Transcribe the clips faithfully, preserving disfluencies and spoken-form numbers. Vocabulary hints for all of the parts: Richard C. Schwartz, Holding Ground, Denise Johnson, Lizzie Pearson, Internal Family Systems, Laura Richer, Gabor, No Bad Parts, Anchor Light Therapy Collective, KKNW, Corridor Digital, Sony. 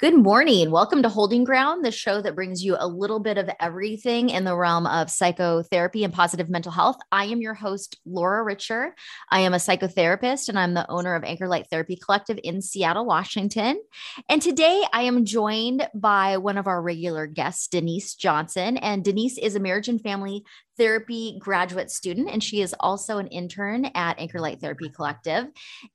Good morning. Welcome to Holding Ground, the show that brings you a little bit of everything in the realm of psychotherapy and positive mental health. I am your host, Laura Richer. I am a psychotherapist and I'm the owner of Anchor Light Therapy Collective in Seattle, Washington. And today I am joined by one of our regular guests, Denise Johnson. And Denise is a marriage and family therapy graduate student, and she is also an intern at Anchor Light Therapy Collective.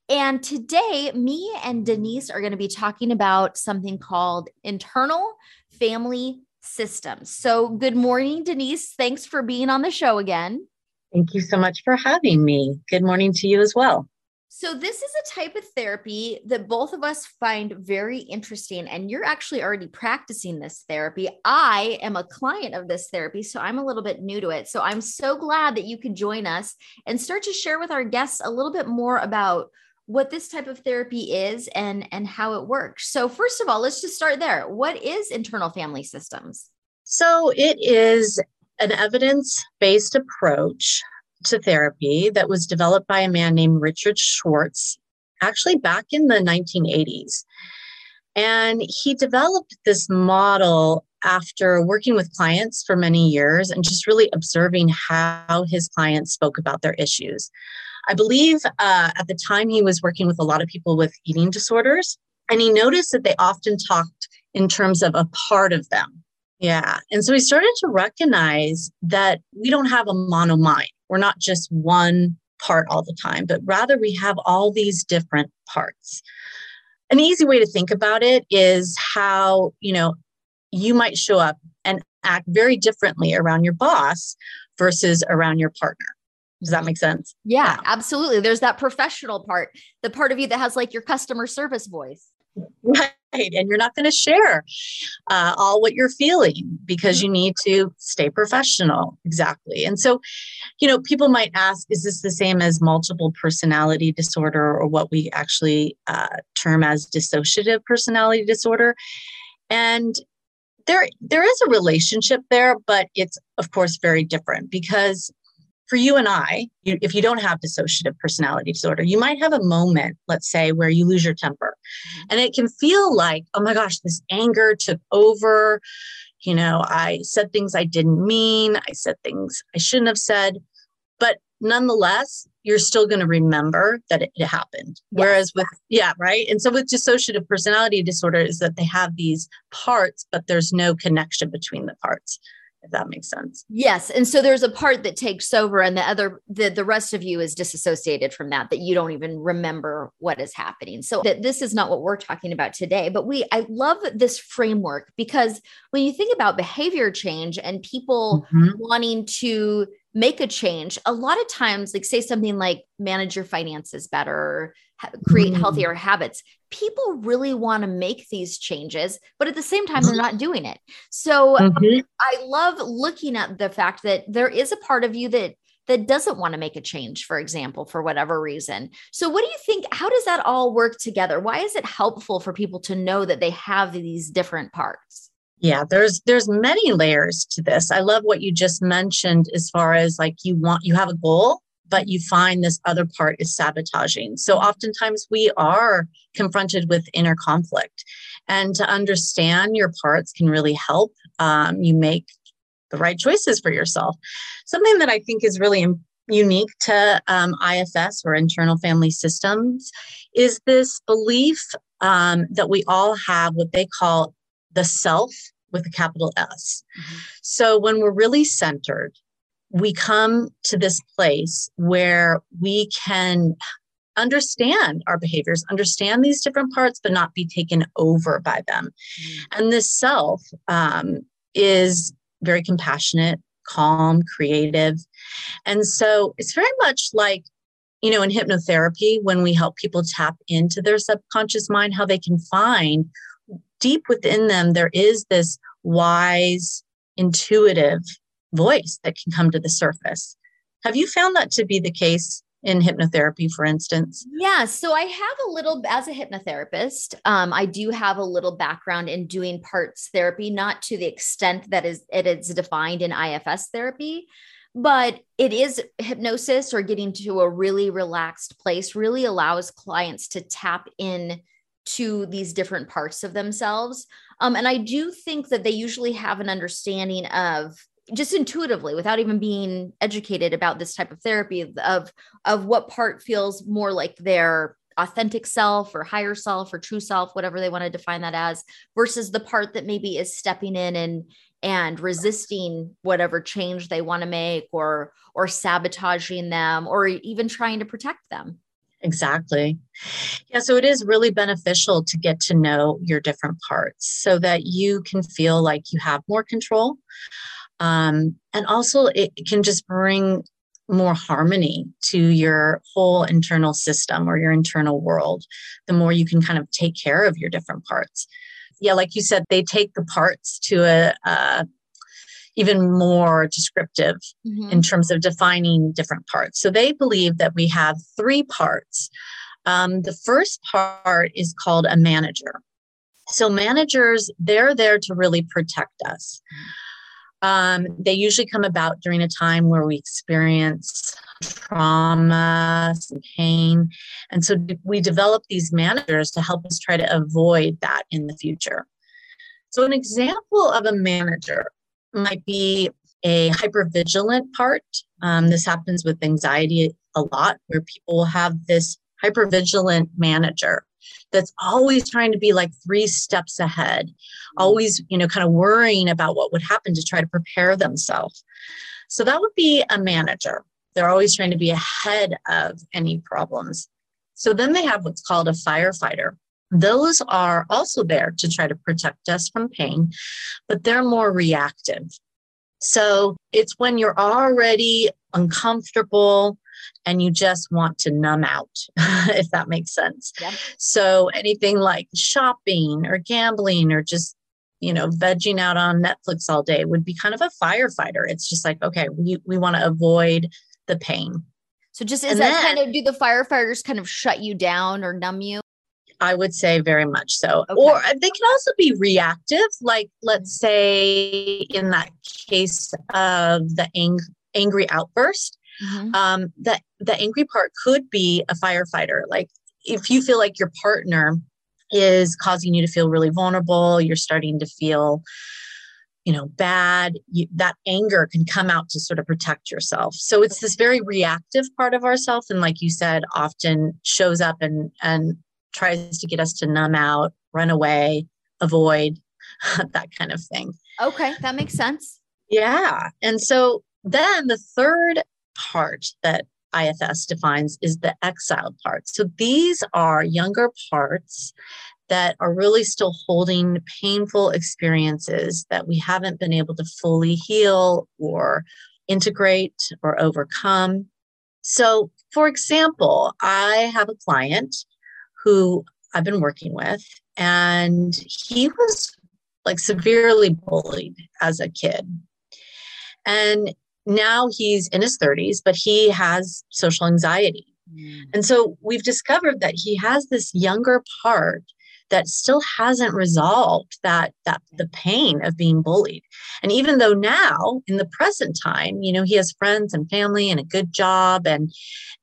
And today, me and Denise are going to be talking about something called internal family systems. So good morning, Denise. Thanks for being on the show again. Thank you so much for having me. Good morning to you as well. So this is a type of therapy that both of us find very interesting, and you're actually already practicing this therapy. I am a client of this therapy, so I'm a little bit new to it. So I'm so glad that you could join us and start to share with our guests a little bit more about what this type of therapy is and, and how it works. So first of all, let's just start there. What is internal family systems? So it is an evidence-based approach to therapy that was developed by a man named Richard Schwartz, actually back in the nineteen eighties. And he developed this model after working with clients for many years and just really observing how his clients spoke about their issues. I believe uh, at the time he was working with a lot of people with eating disorders, and he noticed that they often talked in terms of a part of them. Yeah. And so we started to recognize that we don't have a mono mind. We're not just one part all the time, but rather we have all these different parts. An easy way to think about it is how, you know, you might show up and act very differently around your boss versus around your partner. Does that make sense? Yeah, yeah. Absolutely. There's that professional part, the part of you that has like your customer service voice. Right. And you're not going to share uh, all what you're feeling because you need to stay professional. Exactly. And so, you know, people might ask, is this the same as multiple personality disorder, or what we actually uh, term as dissociative personality disorder? And there, there is a relationship there, but it's of course very different, because for you and I, you, if you don't have dissociative personality disorder, you might have a moment, let's say, where you lose your temper. And it can feel like, oh my gosh, this anger took over. You know, I said things I didn't mean. I said things I shouldn't have said. But nonetheless, you're still going to remember that it, it happened. Yes. Whereas with, yeah, right. And so with dissociative personality disorder is that they have these parts, but there's no connection between the parts. If that makes sense. Yes. And so there's a part that takes over, and the other, the, the rest of you is disassociated from that, that you don't even remember what is happening. So that this is not what we're talking about today, but we, I love this framework, because when you think about behavior change and people mm-hmm. wanting to make a change, a lot of times, like say something like manage your finances better, ha- create mm-hmm. healthier habits. People really want to make these changes, but at the same time, they're not doing it. So mm-hmm. I love looking at the fact that there is a part of you that, that doesn't want to make a change, for example, for whatever reason. So what do you think, how does that all work together? Why is it helpful for people to know that they have these different parts? Yeah, there's there's many layers to this. I love what you just mentioned as far as like you want, you have a goal, but you find this other part is sabotaging. So oftentimes we are confronted with inner conflict, and to understand your parts can really help um, you make the right choices for yourself. Something that I think is really important, unique to um, I F S or internal family systems, is this belief um, that we all have what they call the self with a capital S. Mm-hmm. So when we're really centered, we come to this place where we can understand our behaviors, understand these different parts, but not be taken over by them. Mm-hmm. And this self um, is very compassionate, calm, creative. And so it's very much like, you know, in hypnotherapy, when we help people tap into their subconscious mind, how they can find deep within them, there is this wise, intuitive voice that can come to the surface. Have you found that to be the case in hypnotherapy, for instance? Yeah. So I have a little, as a hypnotherapist, um, I do have a little background in doing parts therapy, not to the extent that is it is defined in I F S therapy, but it is hypnosis or getting to a really relaxed place really allows clients to tap in to these different parts of themselves. Um, and I do think that they usually have an understanding of, just intuitively, without even being educated about this type of therapy, of, of what part feels more like their authentic self or higher self or true self, whatever they want to define that as, versus the part that maybe is stepping in and, and resisting whatever change they want to make, or, or sabotaging them, or even trying to protect them. Exactly. Yeah. So it is really beneficial to get to know your different parts so that you can feel like you have more control. Um, and also it can just bring more harmony to your whole internal system or your internal world, the more you can kind of take care of your different parts. Yeah. Like you said, they take the parts to a, uh, even more descriptive mm-hmm. in terms of defining different parts. So they believe that we have three parts. Um, the first part is called a manager. So managers, they're there to really protect us. Um, they usually come about during a time where we experience trauma, some pain. And so we develop these managers to help us try to avoid that in the future. So an example of a manager might be a hypervigilant part. Um, this happens with anxiety a lot, where people will have this hypervigilant manager that's always trying to be like three steps ahead, always, you know, kind of worrying about what would happen to try to prepare themselves. So that would be a manager. They're always trying to be ahead of any problems. So then they have what's called a firefighter. Those are also there to try to protect us from pain, but they're more reactive. So it's when you're already uncomfortable and you just want to numb out, if that makes sense. Yeah. So anything like shopping or gambling or just, you know, vegging out on Netflix all day would be kind of a firefighter. It's just like, okay, we, we want to avoid the pain. So just is and that then, kind of, do the firefighters kind of shut you down or numb you? I would say very much so. Okay. Or they can also be reactive, like let's say in that case of the ang- angry outburst, mm-hmm. um, the, the angry part could be a firefighter. Like if you feel like your partner is causing you to feel really vulnerable, you're starting to feel, you know, bad, you, that anger can come out to sort of protect yourself. So it's this very reactive part of ourself. And like you said, often shows up and, and, tries to get us to numb out, run away, avoid, that kind of thing. Okay. That makes sense. Yeah. And so then the third part that I F S defines is the exiled part. So these are younger parts that are really still holding painful experiences that we haven't been able to fully heal or integrate or overcome. So for example, I have a client who I've been working with, and he was like severely bullied as a kid. And now he's in his thirties, but he has social anxiety. Mm. And so we've discovered that he has this younger part that still hasn't resolved that, that the pain of being bullied. And even though now in the present time, you know, he has friends and family and a good job and,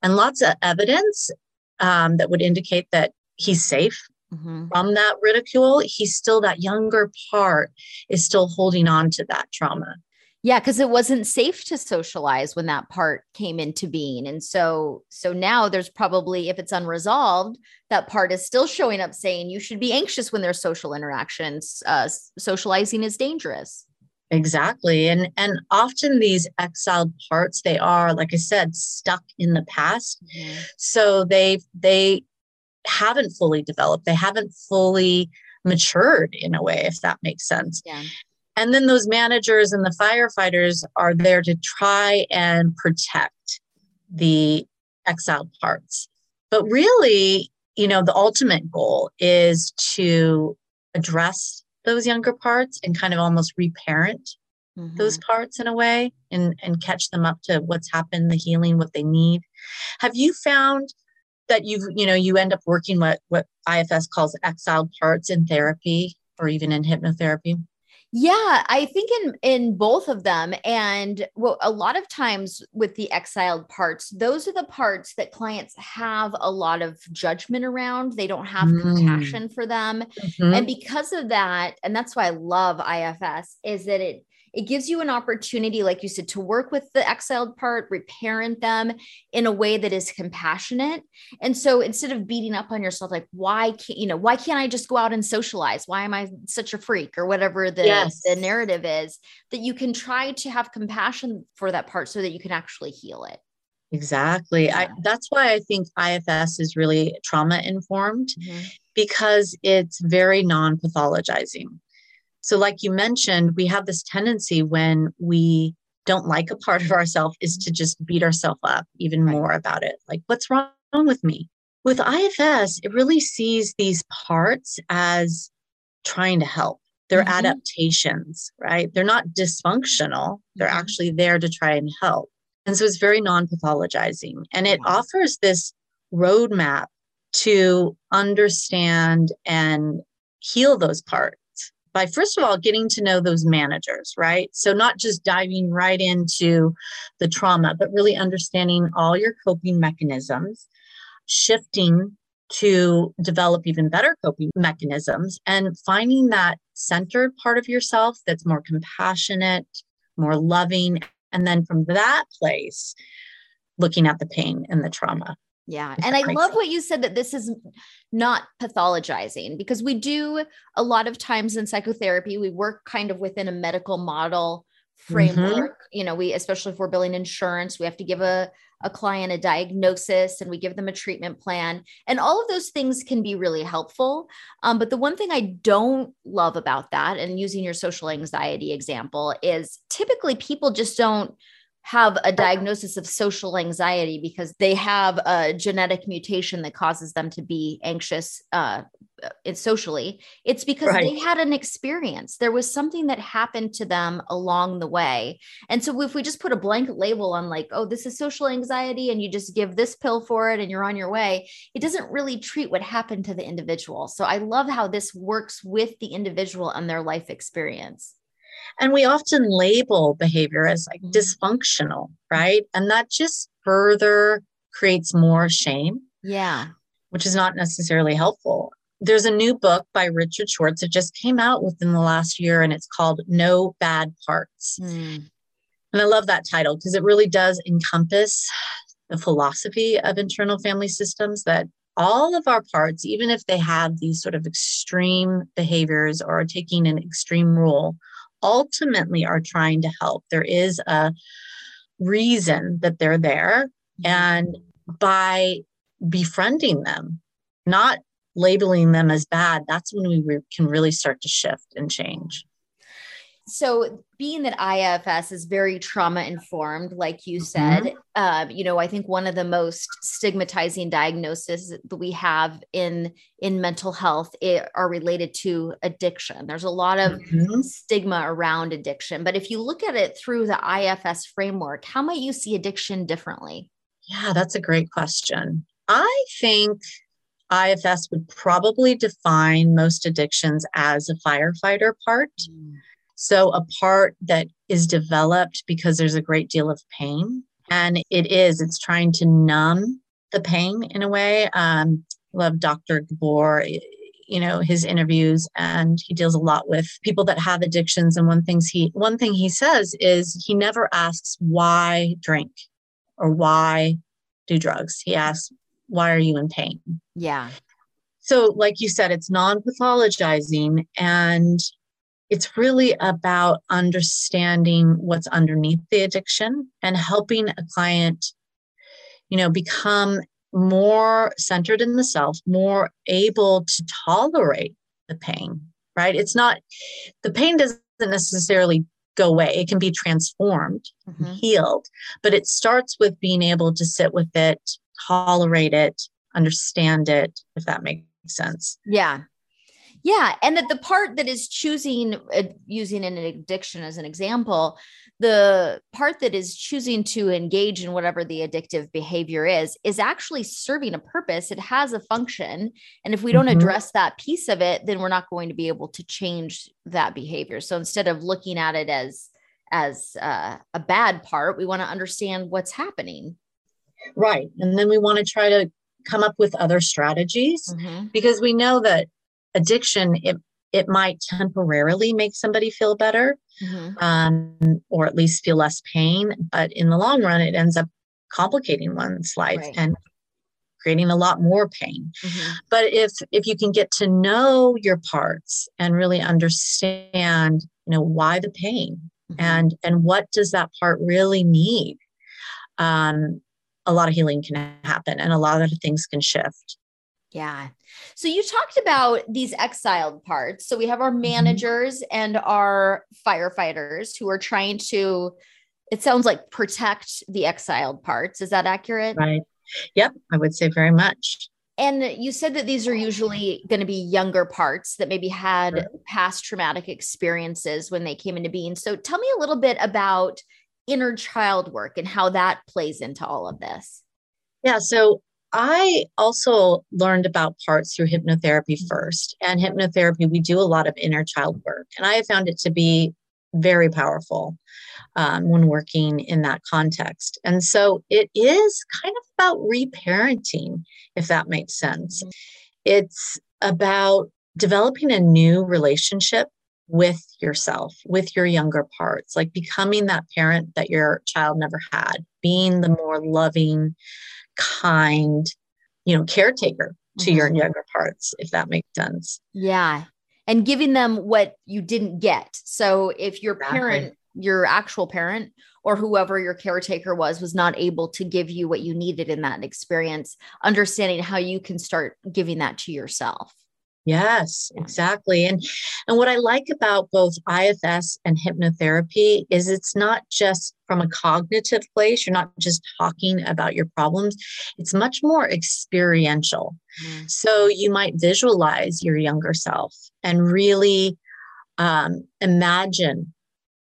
and lots of evidence Um, that would indicate that he's safe mm-hmm. from that ridicule, he's still, that younger part is still holding on to that trauma. Yeah. Cause it wasn't safe to socialize when that part came into being. And so, so now there's probably, if it's unresolved, that part is still showing up saying you should be anxious when there's social interactions, uh, socializing is dangerous. Exactly. And, and often these exiled parts, they are, like I said, stuck in the past. Mm-hmm. So they, they haven't fully developed. They haven't fully matured in a way, if that makes sense. Yeah. And then those managers and the firefighters are there to try and protect the exiled parts. But really, you know, the ultimate goal is to address those younger parts and kind of almost reparent mm-hmm. those parts in a way and, and catch them up to what's happened, the healing, what they need. Have you found that you, you know, you end up working what, what I F S calls exiled parts in therapy or even in hypnotherapy? Yeah, I think in, in both of them. And well, a lot of times with the exiled parts, those are the parts that clients have a lot of judgment around. They don't have mm. compassion for them. Mm-hmm. And because of that, and that's why I love I F S, is that it It gives you an opportunity, like you said, to work with the exiled part, reparent them in a way that is compassionate. And so instead of beating up on yourself, like, why can't, you know, why can't I just go out and socialize? Why am I such a freak or whatever the, yes. the narrative is, that you can try to have compassion for that part so that you can actually heal it. Exactly. Yeah. I, that's why I think I F S is really trauma informed mm-hmm. because it's very non-pathologizing. So like you mentioned, we have this tendency when we don't like a part of ourselves is to just beat ourselves up even right. more about it. Like, what's wrong with me? With I F S, it really sees these parts as trying to help. They're mm-hmm. adaptations, right? They're not dysfunctional. They're mm-hmm. actually there to try and help. And so it's very non-pathologizing. And it wow. offers this roadmap to understand and heal those parts. By first of all, getting to know those managers, right? So not just diving right into the trauma, but really understanding all your coping mechanisms, shifting to develop even better coping mechanisms, and finding that centered part of yourself that's more compassionate, more loving. And then from that place, looking at the pain and the trauma. Yeah. And I love what you said, that this is not pathologizing, because we do a lot of times in psychotherapy, we work kind of within a medical model framework. Mm-hmm. You know, we, especially if we're billing insurance, we have to give a, a client a diagnosis and we give them a treatment plan, and all of those things can be really helpful. Um, but the one thing I don't love about that, and using your social anxiety example, is typically people just don't have a diagnosis of social anxiety because they have a genetic mutation that causes them to be anxious uh, socially. It's because right. they had an experience. There was something that happened to them along the way. And so if we just put a blanket label on like, oh, this is social anxiety, and you just give this pill for it and you're on your way, it doesn't really treat what happened to the individual. So I love how this works with the individual and their life experience. And we often label behavior as like dysfunctional, right? And that just further creates more shame. Yeah. Which is not necessarily helpful. There's a new book by Richard Schwartz that just came out within the last year, and it's called No Bad Parts. Mm. And I love that title because it really does encompass the philosophy of internal family systems, that all of our parts, even if they have these sort of extreme behaviors or are taking an extreme role, ultimately are trying to help. There is a reason that they're there, and by befriending them, not labeling them as bad, that's when we re- can really start to shift and change. So being that I F S is very trauma informed, like you said, mm-hmm. uh, you know, I think one of the most stigmatizing diagnoses that we have in, in mental health it, are related to addiction. There's a lot of mm-hmm. stigma around addiction, but if you look at it through the I F S framework, how might you see addiction differently? Yeah, that's a great question. I think I F S would probably define most addictions as a firefighter part. Mm. So a part that is developed because there's a great deal of pain, and it is, it's trying to numb the pain in a way. Um, love Doctor Gabor, you know, his interviews, and he deals a lot with people that have addictions. And one things he, one thing he says is he never asks why drink or why do drugs. He asks, why are you in pain? Yeah. So like you said, it's non-pathologizing, and it's really about understanding what's underneath the addiction and helping a client, you know, become more centered in the self, more able to tolerate the pain, right? It's not, the pain doesn't necessarily go away. It can be transformed, mm-hmm. and healed, but it starts with being able to sit with it, tolerate it, understand it, if that makes sense. Yeah. Yeah. And that the part that is choosing, uh, using an addiction as an example, the part that is choosing to engage in whatever the addictive behavior is, is actually serving a purpose. It has a function. And if we don't mm-hmm. address that piece of it, then we're not going to be able to change that behavior. So instead of looking at it as, as uh, a bad part, we want to understand what's happening. Right. And then we want to try to come up with other strategies mm-hmm. because we know that addiction, it, it might temporarily make somebody feel better mm-hmm. um, or at least feel less pain. But in the long run, it ends up complicating one's life right. and creating a lot more pain. Mm-hmm. But if, if you can get to know your parts and really understand, you know, why the pain mm-hmm. and, and what does that part really need? Um, a lot of healing can happen and a lot of things can shift. Yeah. So you talked about these exiled parts. So we have our managers mm-hmm. and our firefighters who are trying to, it sounds like, protect the exiled parts. Is that accurate? Right. Yep. I would say very much. And you said that these are usually going to be younger parts that maybe had sure. past traumatic experiences when they came into being. So tell me a little bit about inner child work and how that plays into all of this. Yeah. So I also learned about parts through hypnotherapy first, and hypnotherapy, we do a lot of inner child work, and I have found it to be very powerful um, when working in that context. And so it is kind of about reparenting, if that makes sense. It's about developing a new relationship with yourself, with your younger parts, like becoming that parent that your child never had, being the more loving, kind, you know, caretaker to mm-hmm. your younger parts, if that makes sense. Yeah. And giving them what you didn't get. So if your exactly. parent, your actual parent, or whoever your caretaker was, was not able to give you what you needed in that experience, understanding how you can start giving that to yourself. Yes, exactly. And and what I like about both I F S and hypnotherapy is it's not just from a cognitive place. You're not just talking about your problems. It's much more experiential. Mm. So you might visualize your younger self and really um, imagine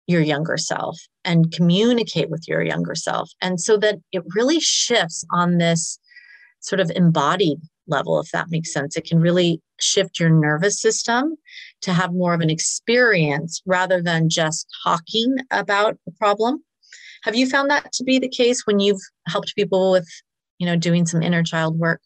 your younger self and communicate with your younger self. And so that it really shifts on this sort of embodied level, if that makes sense. It can really shift your nervous system to have more of an experience rather than just talking about a problem. Have you found that to be the case when you've helped people with, you know, doing some inner child work?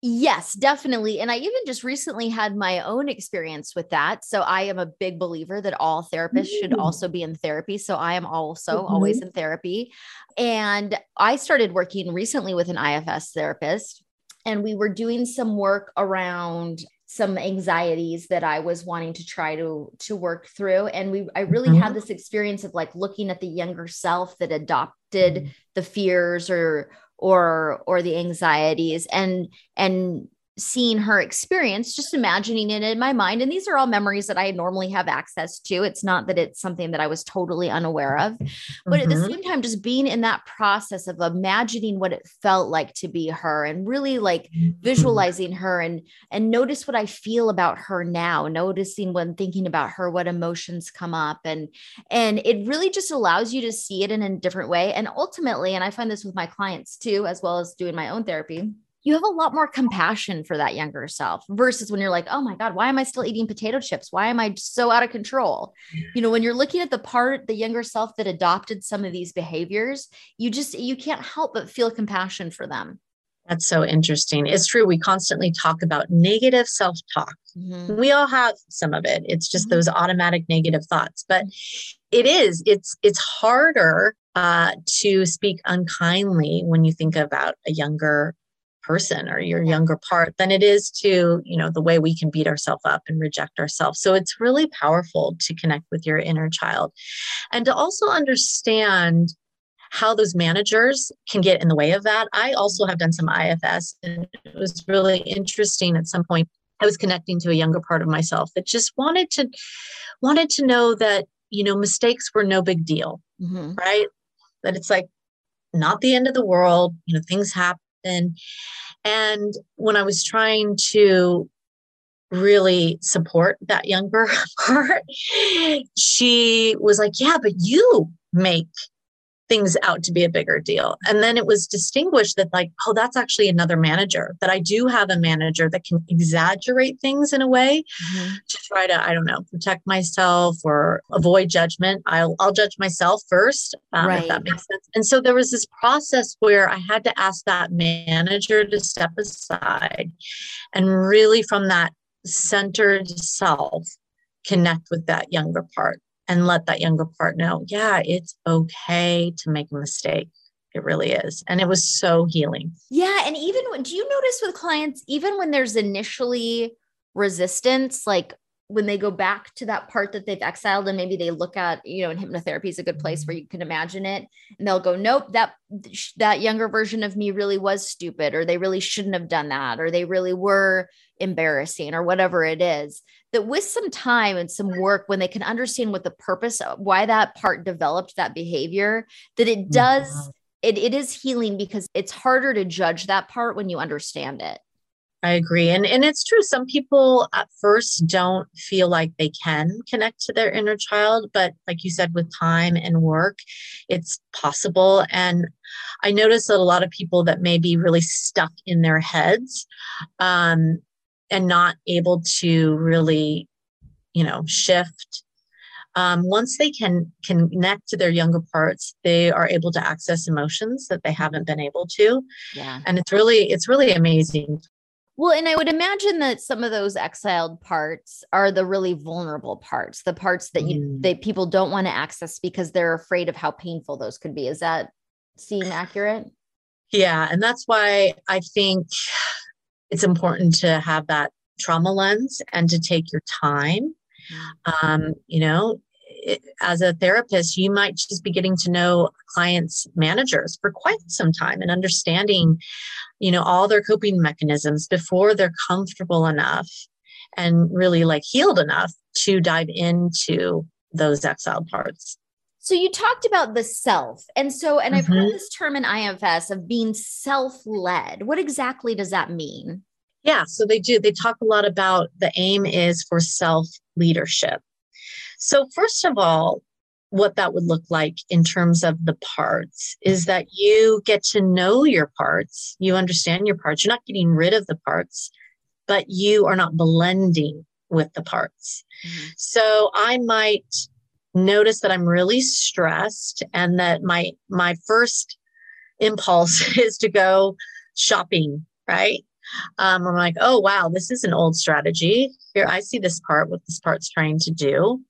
Yes, definitely. And I even just recently had my own experience with that. So I am a big believer that all therapists mm-hmm. should also be in therapy. So I am also mm-hmm. always in therapy. And I started working recently with an I F S therapist, and we were doing some work around some anxieties that I was wanting to try to, to work through. And we, I really mm-hmm. had this experience of like looking at the younger self that adopted mm-hmm. the fears or, or, or the anxieties and, and seeing her experience, just imagining it in my mind. And these are all memories that I normally have access to. It's not that it's something that I was totally unaware of, but mm-hmm. at the same time, just being in that process of imagining what it felt like to be her and really like visualizing her and, and notice what I feel about her now, noticing when thinking about her, what emotions come up. And, and it really just allows you to see it in a different way. And ultimately, and I find this with my clients too, as well as doing my own therapy, you have a lot more compassion for that younger self versus when you're like, oh my God, why am I still eating potato chips? Why am I so out of control? You know, when you're looking at the part, the younger self that adopted some of these behaviors, you just, you can't help but feel compassion for them. That's so interesting. It's true. We constantly talk about negative self-talk. Mm-hmm. We all have some of it. It's just mm-hmm. those automatic negative thoughts, but it is, it's, it's harder uh, to speak unkindly when you think about a younger person or your younger part than it is to, you know, the way we can beat ourselves up and reject ourselves. So it's really powerful to connect with your inner child and to also understand how those managers can get in the way of that. I also have done some I F S, and it was really interesting. At some point I was connecting to a younger part of myself that just wanted to, wanted to know that, you know, mistakes were no big deal, mm-hmm. right? That it's like, not the end of the world, you know, things happen. And when I was trying to really support that younger part. She was like, yeah, but you make things out to be a bigger deal. And then it was distinguished that like, oh, that's actually another manager, that I do have a manager that can exaggerate things in a way mm-hmm. to try to, I don't know, protect myself or avoid judgment. I'll, I'll judge myself first, um, right. if that makes sense. And so there was this process where I had to ask that manager to step aside and really from that centered self, connect with that younger part. And let that younger part know, yeah, it's okay to make a mistake. It really is. And it was so healing. Yeah. And even when, do you notice with clients, even when there's initially resistance, like when they go back to that part that they've exiled and maybe they look at, you know, and hypnotherapy is a good place where you can imagine it and they'll go, nope, that, that younger version of me really was stupid, or they really shouldn't have done that, or they really were embarrassing or whatever it is, that with some time and some work, when they can understand what the purpose, why that part developed that behavior, that it does, wow. it, it is healing because it's harder to judge that part when you understand it. I agree. And and it's true. Some people at first don't feel like they can connect to their inner child, but like you said, with time and work, it's possible. And I notice that a lot of people that may be really stuck in their heads, um, and not able to really, you know, shift. Um, once they can connect to their younger parts, they are able to access emotions that they haven't been able to. Yeah. And it's really, it's really amazing. Well, and I would imagine that some of those exiled parts are the really vulnerable parts, the parts that you mm. that people don't want to access because they're afraid of how painful those could be. Is that seem accurate? Yeah. And that's why I think it's important to have that trauma lens and to take your time. Um, you know, it, as a therapist, you might just be getting to know clients' managers for quite some time and understanding, you know, all their coping mechanisms before they're comfortable enough and really like healed enough to dive into those exiled parts. So you talked about the self. And so, and mm-hmm. I've heard this term in I F S of being self-led. What exactly does that mean? Yeah. So they do, they talk a lot about the aim is for self-leadership. So first of all, what that would look like in terms of the parts is that you get to know your parts. You understand your parts. You're not getting rid of the parts, but you are not blending with the parts. Mm-hmm. So I might notice that I'm really stressed and that my, my first impulse is to go shopping, right? Um, I'm like, oh, wow, this is an old strategy. Here, I see this part, what this part's trying to do.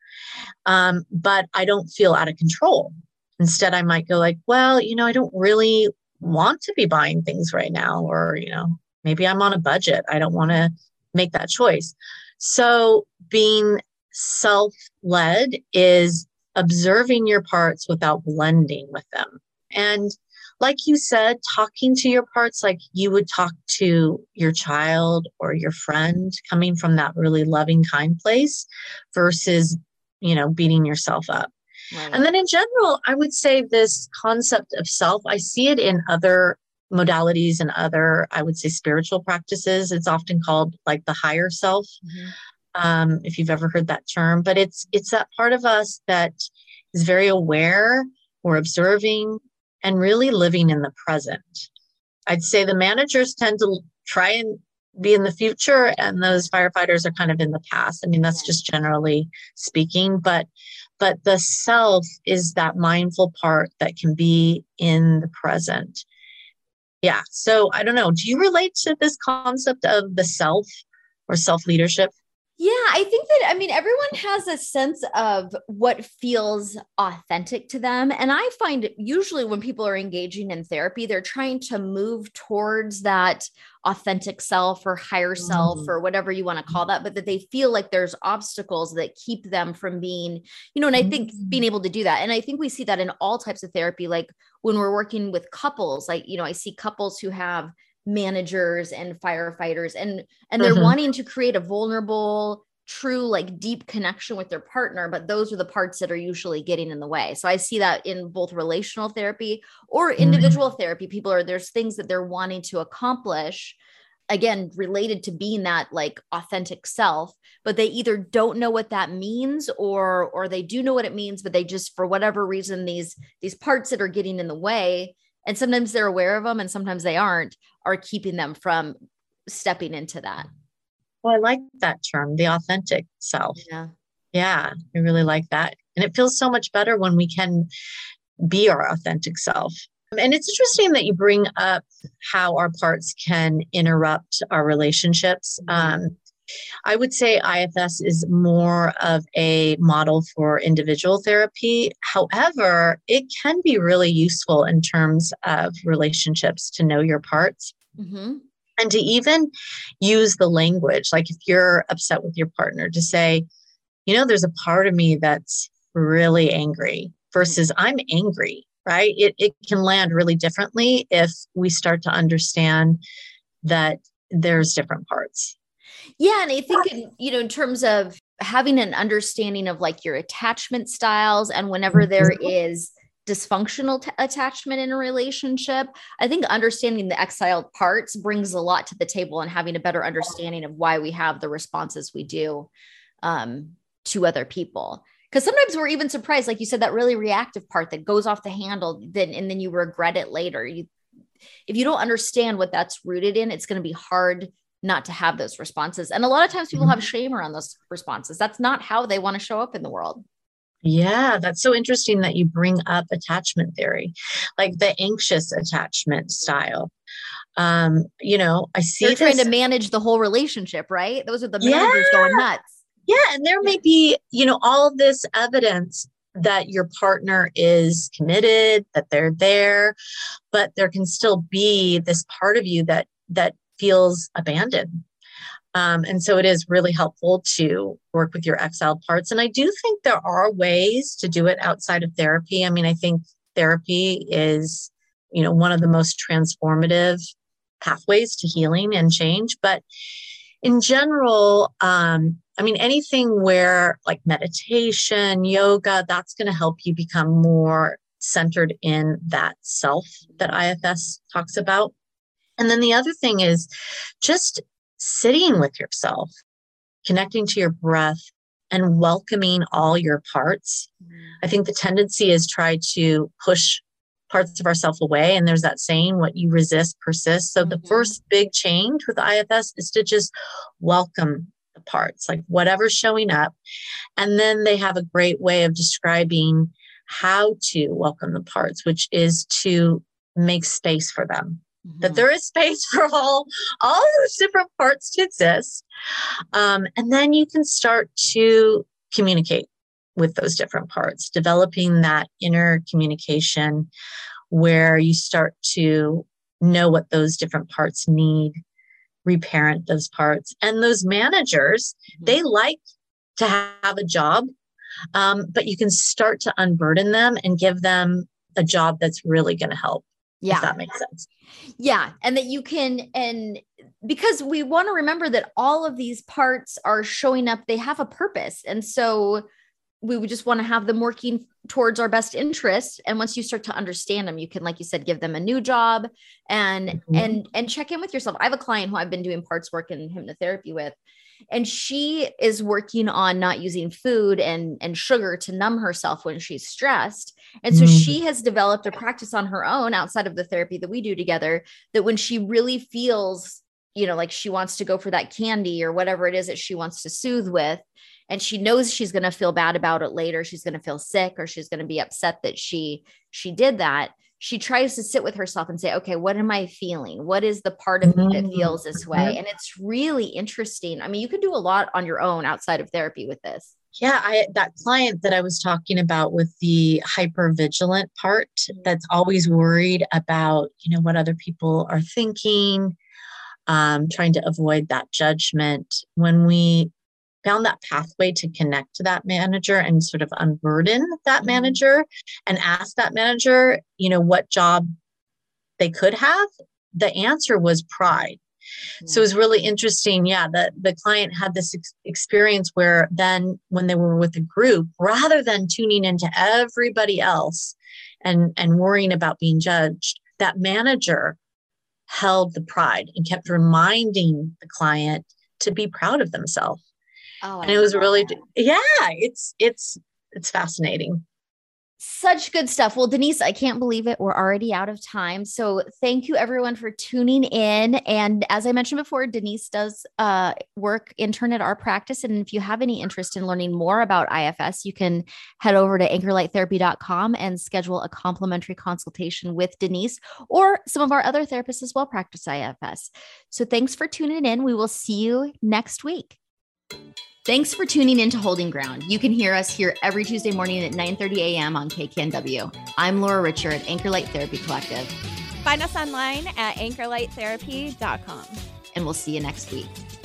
Um, but I don't feel out of control. Instead, I might go like, well, you know, I don't really want to be buying things right now, or, you know, maybe I'm on a budget. I don't want to make that choice. So being self-led is observing your parts without blending with them. And like you said, talking to your parts, like you would talk to your child or your friend, coming from that really loving, kind place versus, you know, beating yourself up. Right. And then in general, I would say this concept of self, I see it in other modalities and other, I would say, spiritual practices. It's often called like the higher self, mm-hmm. um, if you've ever heard that term, but it's, it's that part of us that is very aware, we're observing and really living in the present. I'd say the managers tend to try and be in the future, and those firefighters are kind of in the past. I mean, that's just generally speaking, but, but the self is that mindful part that can be in the present. Yeah. So I don't know. Do you relate to this concept of the self or self-leadership? Yeah, I think that, I mean, everyone has a sense of what feels authentic to them. And I find usually when people are engaging in therapy, they're trying to move towards that authentic self or higher mm-hmm. self or whatever you want to call that, but that they feel like there's obstacles that keep them from being, you know, and I mm-hmm. think being able to do that. And I think we see that in all types of therapy. Like when we're working with couples, like, you know, I see couples who have managers and firefighters and, and they're mm-hmm. wanting to create a vulnerable, true, like deep connection with their partner. But those are the parts that are usually getting in the way. So I see that in both relational therapy or individual mm-hmm. therapy, people are, there's things that they're wanting to accomplish, again, related to being that like authentic self, but they either don't know what that means or, or they do know what it means, but they just, for whatever reason, these, these parts that are getting in the way, and sometimes they're aware of them and sometimes they aren't, are keeping them from stepping into that. Well, I like that term, the authentic self. Yeah. Yeah. I really like that. And it feels so much better when we can be our authentic self. And it's interesting that you bring up how our parts can interrupt our relationships. Um, I would say I F S is more of a model for individual therapy. However, it can be really useful in terms of relationships to know your parts. Mm-hmm. And to even use the language, like if you're upset with your partner, to say, you know, there's a part of me that's really angry versus I'm angry, right? It it can land really differently if we start to understand that there's different parts. Yeah. And I think, in, you know, in terms of having an understanding of like your attachment styles, and whenever there is dysfunctional t- attachment in a relationship, I think understanding the exiled parts brings a lot to the table, and having a better understanding of why we have the responses we do um, to other people. Because sometimes we're even surprised, like you said, that really reactive part that goes off the handle, then and then you regret it later. You, if you don't understand what that's rooted in, it's going to be hard not to have those responses. And a lot of times people have shame around those responses. That's not how they want to show up in the world. Yeah, that's so interesting that you bring up attachment theory, like the anxious attachment style. Um, you know, I see they're trying to manage the whole relationship, right? Those are the managers yeah. going nuts. Yeah. And there may be, you know, all of this evidence that your partner is committed, that they're there, but there can still be this part of you that, that feels abandoned. Um, and so it is really helpful to work with your exiled parts. And I do think there are ways to do it outside of therapy. I mean, I think therapy is, you know, one of the most transformative pathways to healing and change. But in general, um, I mean, anything where like meditation, yoga, that's going to help you become more centered in that self that I F S talks about. And then the other thing is just sitting with yourself, connecting to your breath, and welcoming all your parts. I think the tendency is try to push parts of ourselves away. And there's that saying, what you resist persists. So mm-hmm. the first big change with I F S is to just welcome the parts, like whatever's showing up. And then they have a great way of describing how to welcome the parts, which is to make space for them. That there is space for all, all those different parts to exist. Um, and then you can start to communicate with those different parts, developing that inner communication where you start to know what those different parts need, reparent those parts. And those managers, they like to have a job, um, but you can start to unburden them and give them a job that's really going to help. Yeah. If that makes sense. Yeah. And that you can, and because we want to remember that all of these parts are showing up, they have a purpose. And so we would just want to have them working towards our best interest. And once you start to understand them, you can, like you said, give them a new job and, mm-hmm. and, and check in with yourself. I have a client who I've been doing parts work in hypnotherapy with, and she is working on not using food and, and sugar to numb herself when she's stressed. And so mm. she has developed a practice on her own outside of the therapy that we do together, that when she really feels, you know, like she wants to go for that candy or whatever it is that she wants to soothe with, and she knows she's going to feel bad about it later, she's going to feel sick, or she's going to be upset that she, she did that. She tries to sit with herself and say, okay, what am I feeling? What is the part of me that feels this way? And it's really interesting. I mean, you can do a lot on your own outside of therapy with this. Yeah. I, that client that I was talking about with the hypervigilant part that's always worried about, you know, what other people are thinking, um, trying to avoid that judgment. When we found that pathway to connect to that manager and sort of unburden that manager and ask that manager, you know, what job they could have, the answer was pride. Yeah. So it was really interesting. Yeah. The, the client had this ex- experience where then when they were with a group, rather than tuning into everybody else and, and worrying about being judged, that manager held the pride and kept reminding the client to be proud of themselves. Oh, and it was really, that. yeah, it's, it's, it's fascinating. Such good stuff. Well, Denise, I can't believe it. We're already out of time. So thank you everyone for tuning in. And as I mentioned before, Denise does uh, work intern at our practice. And if you have any interest in learning more about I F S, you can head over to anchor light therapy dot com and schedule a complimentary consultation with Denise or some of our other therapists as well practice I F S. So thanks for tuning in. We will see you next week. Thanks for tuning in to Holding Ground. You can hear us here every Tuesday morning at nine thirty a.m. on K K N W. I'm Laura Richer at Anchor Light Therapy Collective. Find us online at anchor light therapy dot com. And we'll see you next week.